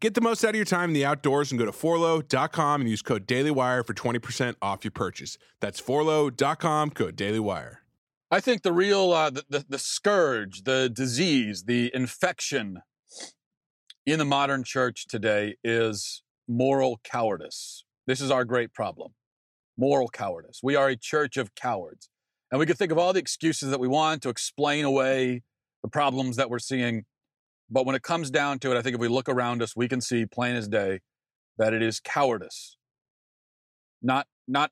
Get the most out of your time in the outdoors and go to Forlow.com and use code DailyWire for 20% off your purchase. That's Forlow.com, code DailyWire. I think the real, the scourge, the disease, the infection in the modern church today is moral cowardice. This is our great problem, moral cowardice. We are a church of cowards. And we can think of all the excuses that we want to explain away the problems that we're seeing. But when it comes down to it, I think if we look around us, we can see plain as day that it is cowardice. Not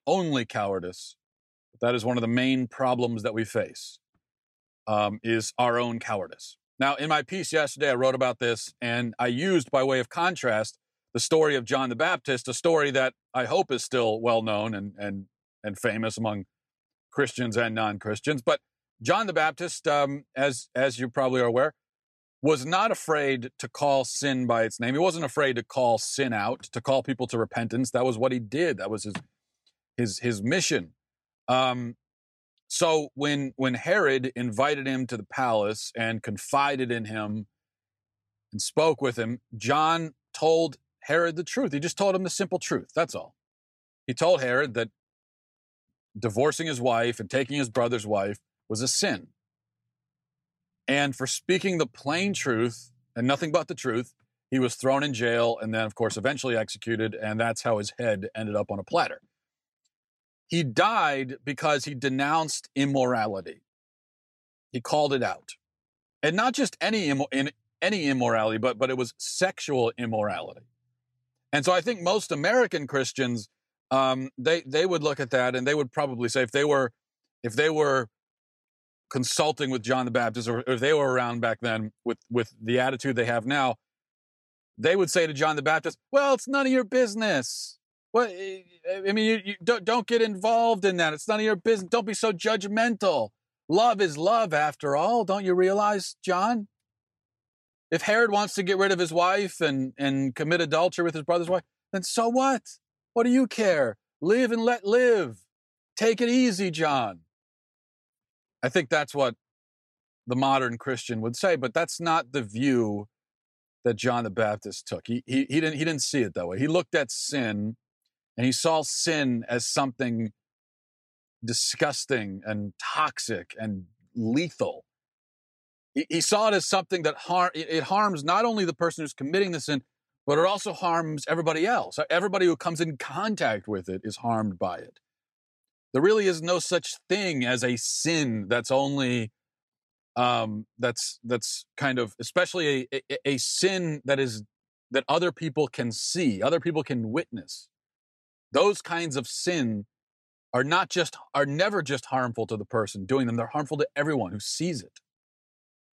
only cowardice, but that is one of the main problems that we face, is our own cowardice. Now, in my piece yesterday, I wrote about this, and I used, by way of contrast, the story of John the Baptist, a story that I hope is still well-known and famous among Christians and non-Christians. But John the Baptist, as you probably are aware, was not afraid to call sin by its name. He wasn't afraid to call sin out, to call people to repentance. That was what he did. That was his mission. So when Herod invited him to the palace and confided in him and spoke with him, John told Herod the truth. He just told him the simple truth. That's all. He told Herod that divorcing his wife and taking his brother's wife was a sin. And for speaking the plain truth and nothing but the truth, he was thrown in jail and then, of course, eventually executed, and that's how his head ended up on a platter. He died because he denounced immorality. He called it out. And not just any immorality, but it was sexual immorality. And so I think most American Christians, they would look at that and they would probably say if they were consulting with John the Baptist, or if they were around back then with the attitude they have now, they would say to John the Baptist, well, it's none of your business. Well, I mean, you don't get involved in that. It's none of your business. Don't be so judgmental. Love is love, after all. Don't you realize, John? If Herod wants to get rid of his wife and commit adultery with his brother's wife, then so what? What do you care? Live and let live. Take it easy, John. I think that's what the modern Christian would say, but that's not the view that John the Baptist took. He didn't see it that way. He looked at sin, and he saw sin as something disgusting and toxic and lethal. He saw it as something that harms not only the person who's committing the sin, but it also harms everybody else. Everybody who comes in contact with it is harmed by it. There really is no such thing as a sin that's only, that's kind of, especially a sin that other people can see, other people can witness. Those kinds of sin are never just harmful to the person doing them. They're harmful to everyone who sees it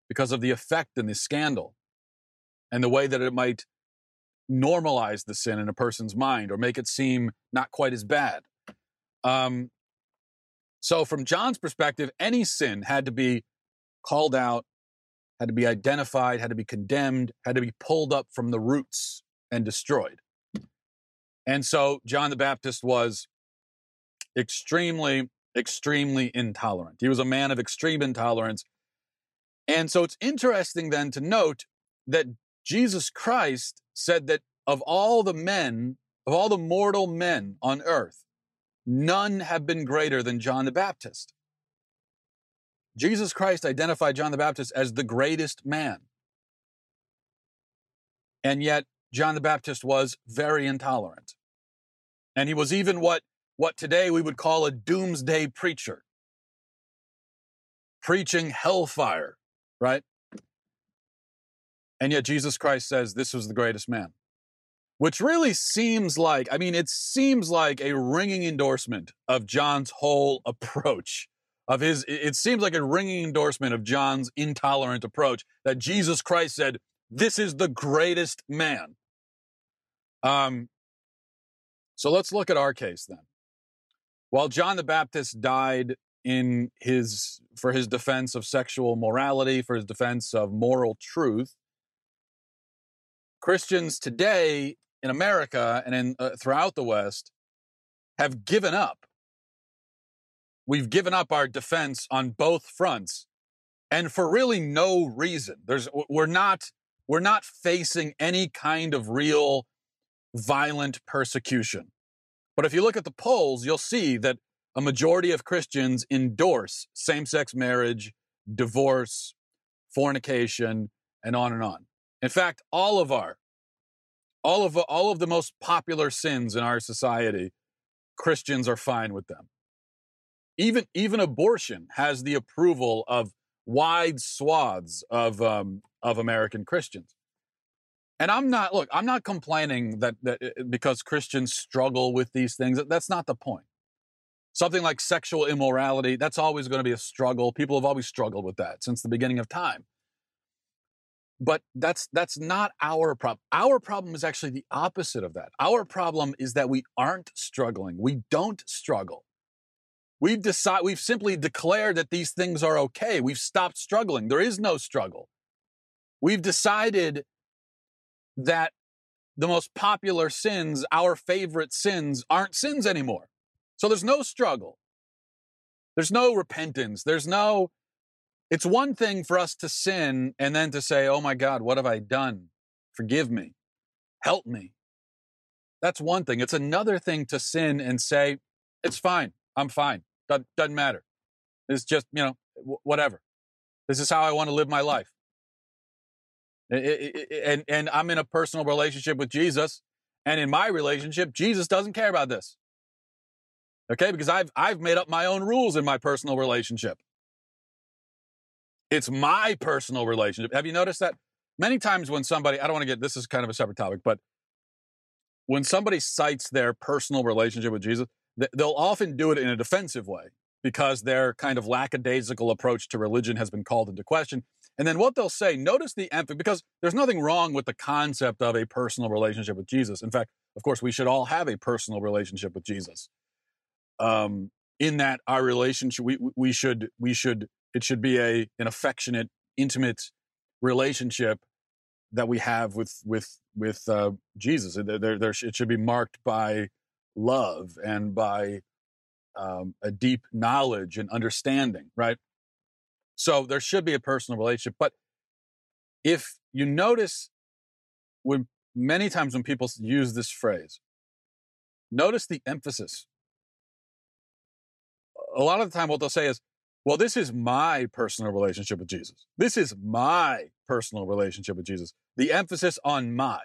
because of the effect and the scandal and the way that it might normalize the sin in a person's mind or make it seem not quite as bad. So from John's perspective, any sin had to be called out, had to be identified, had to be condemned, had to be pulled up from the roots and destroyed. And so John the Baptist was extremely, extremely intolerant. He was a man of extreme intolerance. And so it's interesting then to note that Jesus Christ said that of all the men, of all the mortal men on earth, none have been greater than John the Baptist. Jesus Christ identified John the Baptist as the greatest man. And yet, John the Baptist was very intolerant. And he was even what today we would call a doomsday preacher, preaching hellfire, right? And yet Jesus Christ says this was the greatest man, which really seems like, I mean, it seems like a ringing endorsement of John's whole approach. It seems like a ringing endorsement of John's intolerant approach that Jesus Christ said, this is the greatest man. So let's look at our case then. While John the Baptist died for his defense of sexual morality, for his defense of moral truth, Christians today in America and throughout the West have given up. We've given up our defense on both fronts, and for really no reason. We're not facing any kind of real violent persecution. But if you look at the polls, you'll see that a majority of Christians endorse same-sex marriage, divorce, fornication, and on and on. In fact, all of the most popular sins in our society, Christians are fine with them. Even abortion has the approval of wide swaths of American Christians. And I'm not complaining that because Christians struggle with these things. That's not the point. Something like sexual immorality, that's always going to be a struggle. People have always struggled with that since the beginning of time. But that's not our problem. Our problem is actually the opposite of that. Our problem is that we aren't struggling. We don't struggle. We've simply declared that these things are okay. We've stopped struggling. There is no struggle. We've decided that the most popular sins, our favorite sins, aren't sins anymore. So there's no struggle. There's no repentance. It's one thing for us to sin and then to say, oh my God, what have I done? Forgive me. Help me. That's one thing. It's another thing to sin and say, it's fine. I'm fine. Doesn't matter. It's just, whatever. This is how I want to live my life. And I'm in a personal relationship with Jesus. And in my relationship, Jesus doesn't care about this. Okay? Because I've made up my own rules in my personal relationship. It's my personal relationship. Have you noticed that? Many times when somebody, this is kind of a separate topic, but when somebody cites their personal relationship with Jesus, they'll often do it in a defensive way because their kind of lackadaisical approach to religion has been called into question. And then what they'll say, notice the emphasis, because there's nothing wrong with the concept of a personal relationship with Jesus. In fact, of course, we should all have a personal relationship with Jesus. In that our relationship, it should be an affectionate, intimate relationship that we have with Jesus. It should be marked by love and by a deep knowledge and understanding, right? So there should be a personal relationship. But if you notice, many times when people use this phrase, notice the emphasis. A lot of the time what they'll say is, well, this is my personal relationship with Jesus. This is my personal relationship with Jesus. The emphasis on my.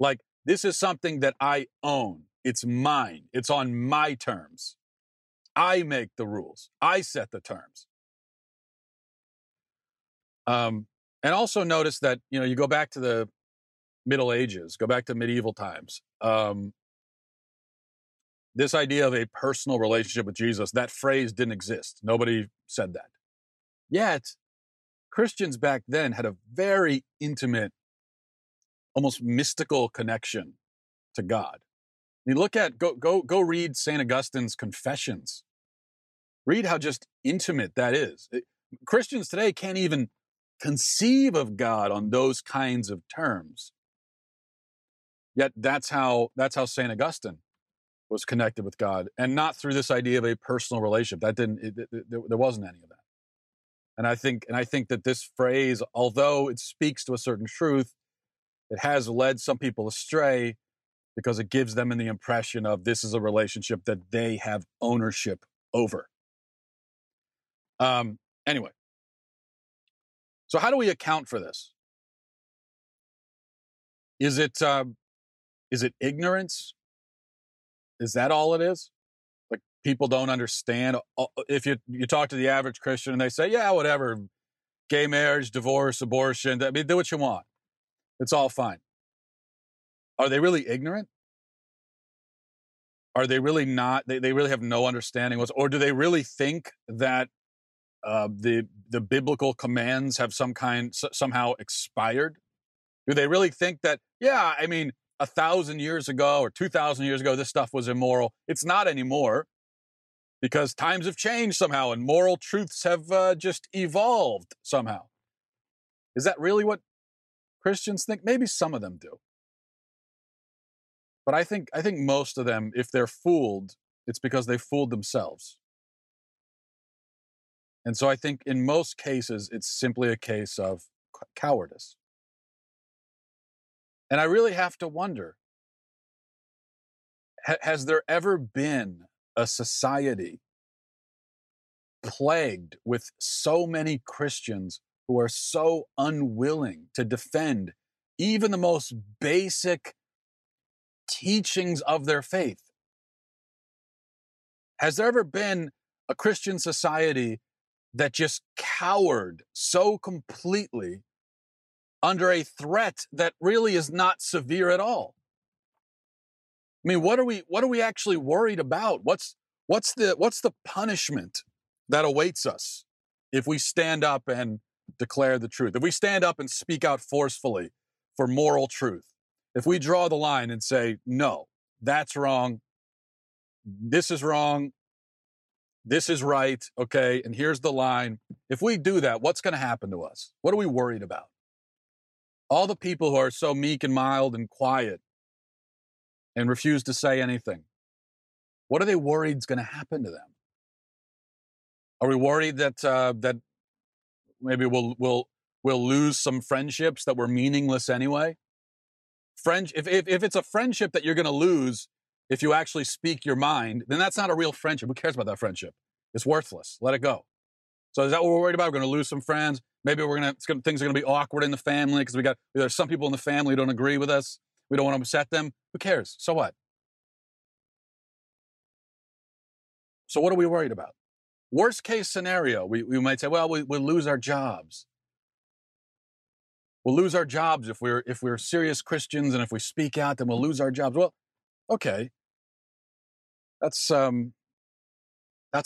Like, this is something that I own. It's mine. It's on my terms. I make the rules. I set the terms. And also notice that, you go back to the Middle Ages, go back to medieval times. This idea of a personal relationship with Jesus, that phrase didn't exist. Nobody said that. Yet, Christians back then had a very intimate, almost mystical connection to God. I mean, go read St. Augustine's Confessions. Read how just intimate that is. Christians today can't even conceive of God on those kinds of terms. Yet that's how St. Augustine was connected with God, and not through this idea of a personal relationship. There wasn't any of that. And I think that this phrase, although it speaks to a certain truth, it has led some people astray because it gives them the impression of this is a relationship that they have ownership over. Anyway, so how do we account for this? Is it ignorance? Is that all it is? Like, people don't understand. If you talk to the average Christian and they say, yeah, whatever, gay marriage, divorce, abortion, do what you want. It's all fine. Are they really ignorant? Are they really not? They really have no understanding. Or do they really think that the biblical commands have somehow expired? Do they really think that, yeah, I mean, 1,000 years ago or 2,000 years ago, this stuff was immoral? It's not anymore, because times have changed somehow and moral truths have just evolved somehow. Is that really what Christians think? Maybe some of them do. But I think most of them, if they're fooled, it's because they fooled themselves. And so I think in most cases, it's simply a case of cowardice. And I really have to wonder, has there ever been a society plagued with so many Christians who are so unwilling to defend even the most basic teachings of their faith? Has there ever been a Christian society that just cowered so completely under a threat that really is not severe at all? I mean, what are we actually worried about? What's the punishment that awaits us if we stand up and declare the truth? If we stand up and speak out forcefully for moral truth? If we draw the line and say, no, that's wrong, this is wrong, this is right, okay, and here's the line. If we do that, what's going to happen to us? What are we worried about? All the people who are so meek and mild and quiet and refuse to say anything, what are they worried is going to happen to them? Are we worried that maybe we'll lose some friendships that were meaningless anyway? If it's a friendship that you're going to lose if you actually speak your mind, then that's not a real friendship. Who cares about that friendship? It's worthless. Let it go. So is that what we're worried about? We're going to lose some friends. Maybe things are going to be awkward in the family because there's some people in the family who don't agree with us. We don't want to upset them. Who cares? So what? So what are we worried about? Worst case scenario, we might say, well, we'll lose our jobs. We'll lose our jobs if we're serious Christians, and if we speak out, then we'll lose our jobs. Well, okay, that's a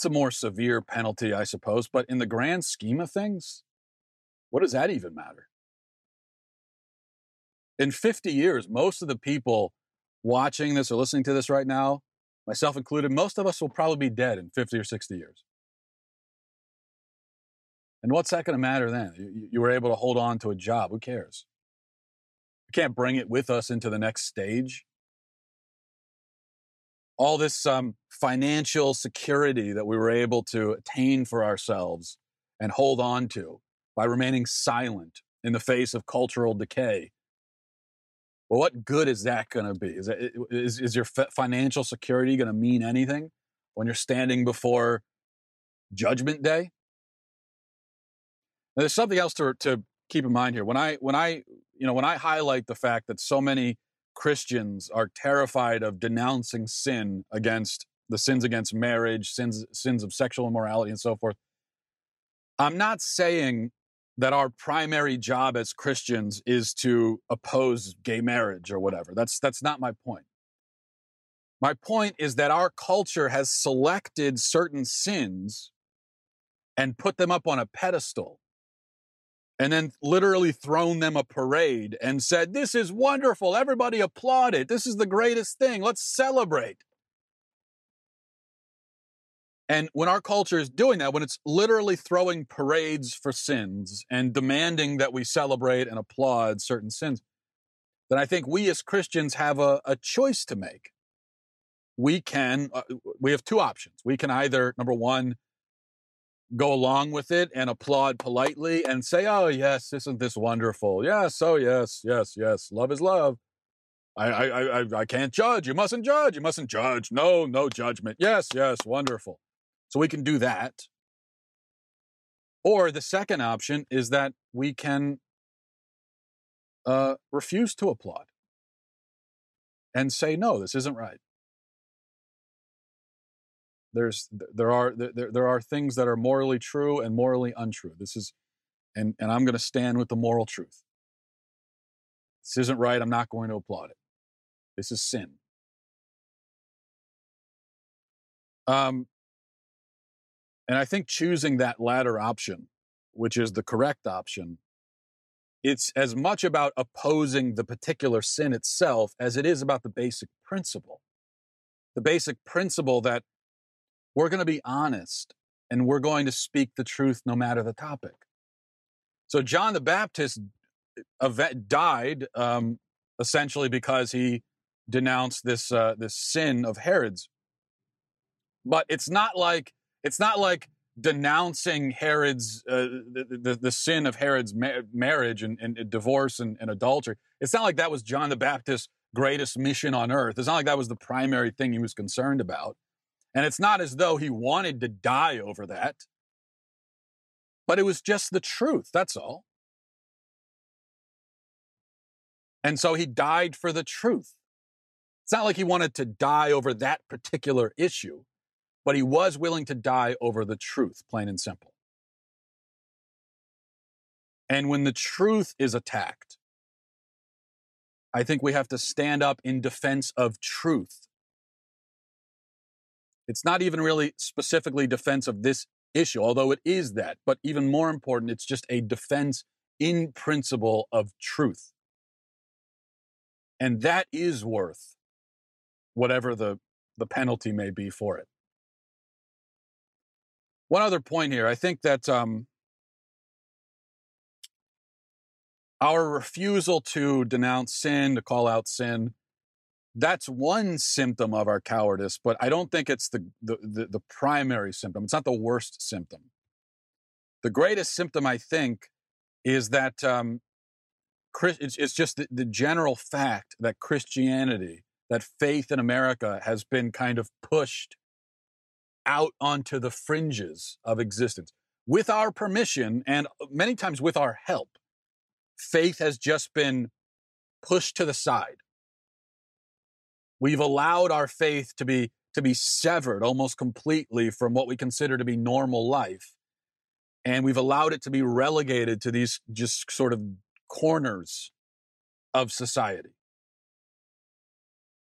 more severe penalty, I suppose. But in the grand scheme of things, what does that even matter? In 50 years, most of the people watching this or listening to this right now, myself included, most of us will probably be dead in 50 or 60 years. And what's that going to matter then? You were able to hold on to a job. Who cares? We can't bring it with us into the next stage. All this financial security that we were able to attain for ourselves and hold on to by remaining silent in the face of cultural decay. Well, what good is that going to be? Is your financial security going to mean anything when you're standing before Judgment Day? Now, there's something else to keep in mind here. When I highlight the fact that so many Christians are terrified of denouncing sin against the sins against marriage, sins of sexual immorality, and so forth, I'm not saying that our primary job as Christians is to oppose gay marriage or whatever. That's not my point. My point is that our culture has selected certain sins and put them up on a pedestal, and then literally thrown them a parade and said, this is wonderful, everybody applaud it, this is the greatest thing, let's celebrate. And when our culture is doing that, when it's literally throwing parades for sins and demanding that we celebrate and applaud certain sins, then I think we as Christians have a choice to make. We have two options. We can either, number one, go along with it and applaud politely and say, oh, yes, isn't this wonderful? Yes, oh, yes, yes, yes. Love is love. I can't judge. You mustn't judge. You mustn't judge. No, no judgment. Yes, yes, wonderful. So we can do that. Or the second option is that we can refuse to applaud and say, no, this isn't right. There are things that are morally true and morally untrue. And I'm going to stand with the moral truth. This isn't right. I'm not going to applaud it. This is sin. And I think choosing that latter option, which is the correct option, it's as much about opposing the particular sin itself as it is about the basic principle. The basic principle that we're going to be honest and we're going to speak the truth no matter the topic. So John the Baptist died essentially because he denounced this this sin of Herod's. But it's not like denouncing Herod's the sin of Herod's marriage and divorce and adultery. It's not like that was John the Baptist's greatest mission on earth. It's not like that was the primary thing he was concerned about. And it's not as though he wanted to die over that. But it was just the truth, that's all. And so he died for the truth. It's not like he wanted to die over that particular issue, but he was willing to die over the truth, plain and simple. And when the truth is attacked, I think we have to stand up in defense of truth. It's not even really specifically defense of this issue, although it is that, but even more important, it's just a defense in principle of truth. And that is worth whatever the penalty may be for it. One other point here, I think that our refusal to denounce sin, to call out sin, that's one symptom of our cowardice, but I don't think it's the primary symptom. It's not the worst symptom. The greatest symptom, I think, is that it's just the general fact that Christianity, that faith in America has been kind of pushed out onto the fringes of existence. With our permission and many times with our help, faith has just been pushed to the side. We've allowed our faith to be severed almost completely from what we consider to be normal life. And we've allowed it to be relegated to these just sort of corners of society.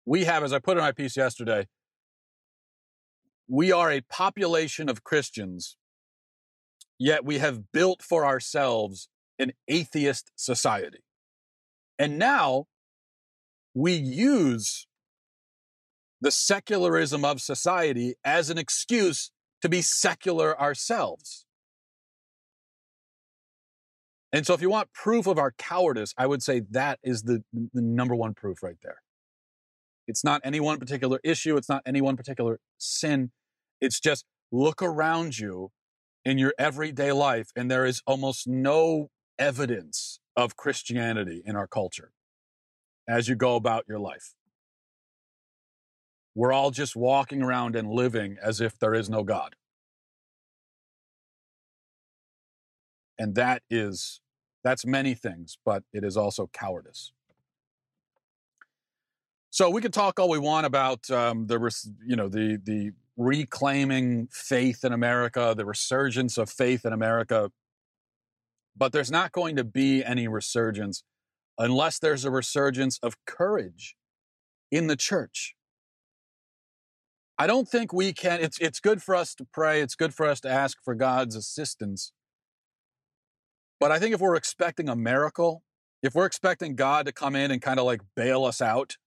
We have, as I put in my piece yesterday, we are a population of Christians, yet we have built for ourselves an atheist society. And now we use the secularism of society as an excuse to be secular ourselves. And so if you want proof of our cowardice, I would say that is the number one proof right there. It's not any one particular issue. It's not any one particular sin. It's just look around you in your everyday life, and there is almost no evidence of Christianity in our culture as you go about your life. We're all just walking around and living as if there is no God. And that's many things, but it is also cowardice. So we could talk all we want about the reclaiming faith in America, the resurgence of faith in America, but there's not going to be any resurgence unless there's a resurgence of courage in the church. I don't think we can. It's good for us to pray. It's good for us to ask for God's assistance. But I think if we're expecting a miracle, if we're expecting God to come in and kind of like bail us out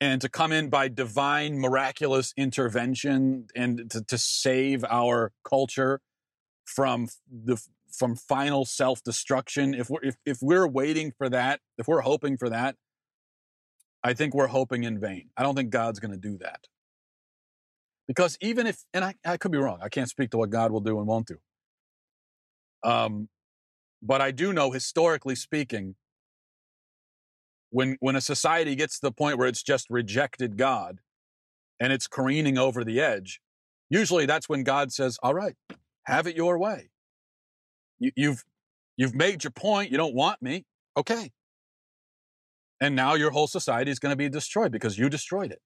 and to come in by divine miraculous intervention and to save our culture from final self-destruction, if we're waiting for that, if we're hoping for that, I think we're hoping in vain. I don't think God's going to do that. Because even if, and I could be wrong, I can't speak to what God will do and won't do. But I do know, historically speaking, when a society gets to the point where it's just rejected God and it's careening over the edge, usually that's when God says, all right, have it your way. You've made your point. You don't want me. Okay. And now your whole society is going to be destroyed because you destroyed it.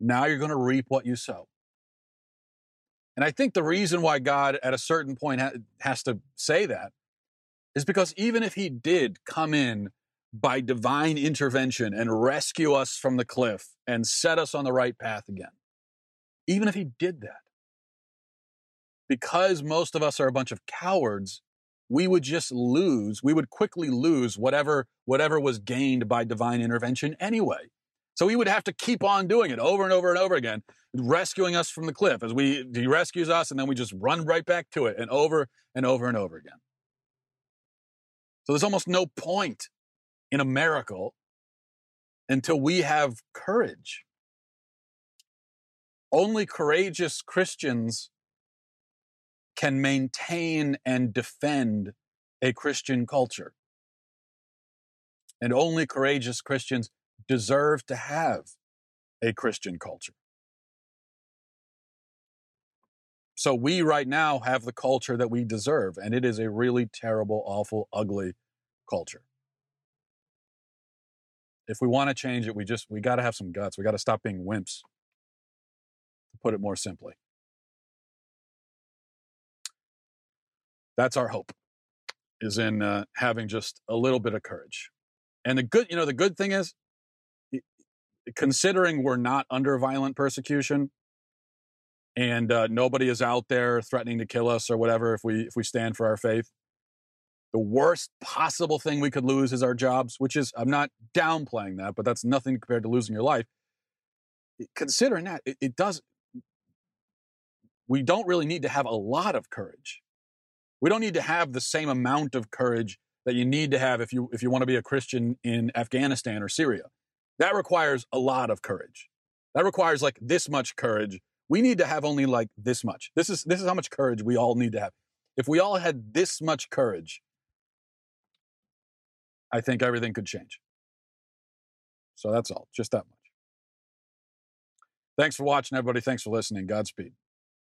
Now you're going to reap what you sow. And I think the reason why God at a certain point has to say that is because even if he did come in by divine intervention and rescue us from the cliff and set us on the right path again, even if he did that, because most of us are a bunch of cowards, we would just lose, we would quickly lose whatever was gained by divine intervention anyway. So he would have to keep on doing it over and over and over again, rescuing us from the cliff as he rescues us, and then we just run right back to it, and over and over and over again. So there's almost no point in a miracle until we have courage. Only courageous Christians can maintain and defend a Christian culture. And only courageous Christians deserve to have a Christian culture. So we right now have the culture that we deserve, and it is a really terrible, awful, ugly culture. If we want to change it, we got to have some guts. We got to stop being wimps, to put it more simply. That's our hope, is in having just a little bit of courage. And the good thing is, considering we're not under violent persecution, and nobody is out there threatening to kill us or whatever if we stand for our faith, the worst possible thing we could lose is our jobs, which is, I'm not downplaying that, but that's nothing compared to losing your life. Considering that, we don't really need to have a lot of courage. We don't need to have the same amount of courage that you need to have if you want to be a Christian in Afghanistan or Syria. That requires a lot of courage. That requires like this much courage. We need to have only like this much. This is how much courage we all need to have. If we all had this much courage, I think everything could change. So that's all, just that much. Thanks for watching, everybody. Thanks for listening. Godspeed.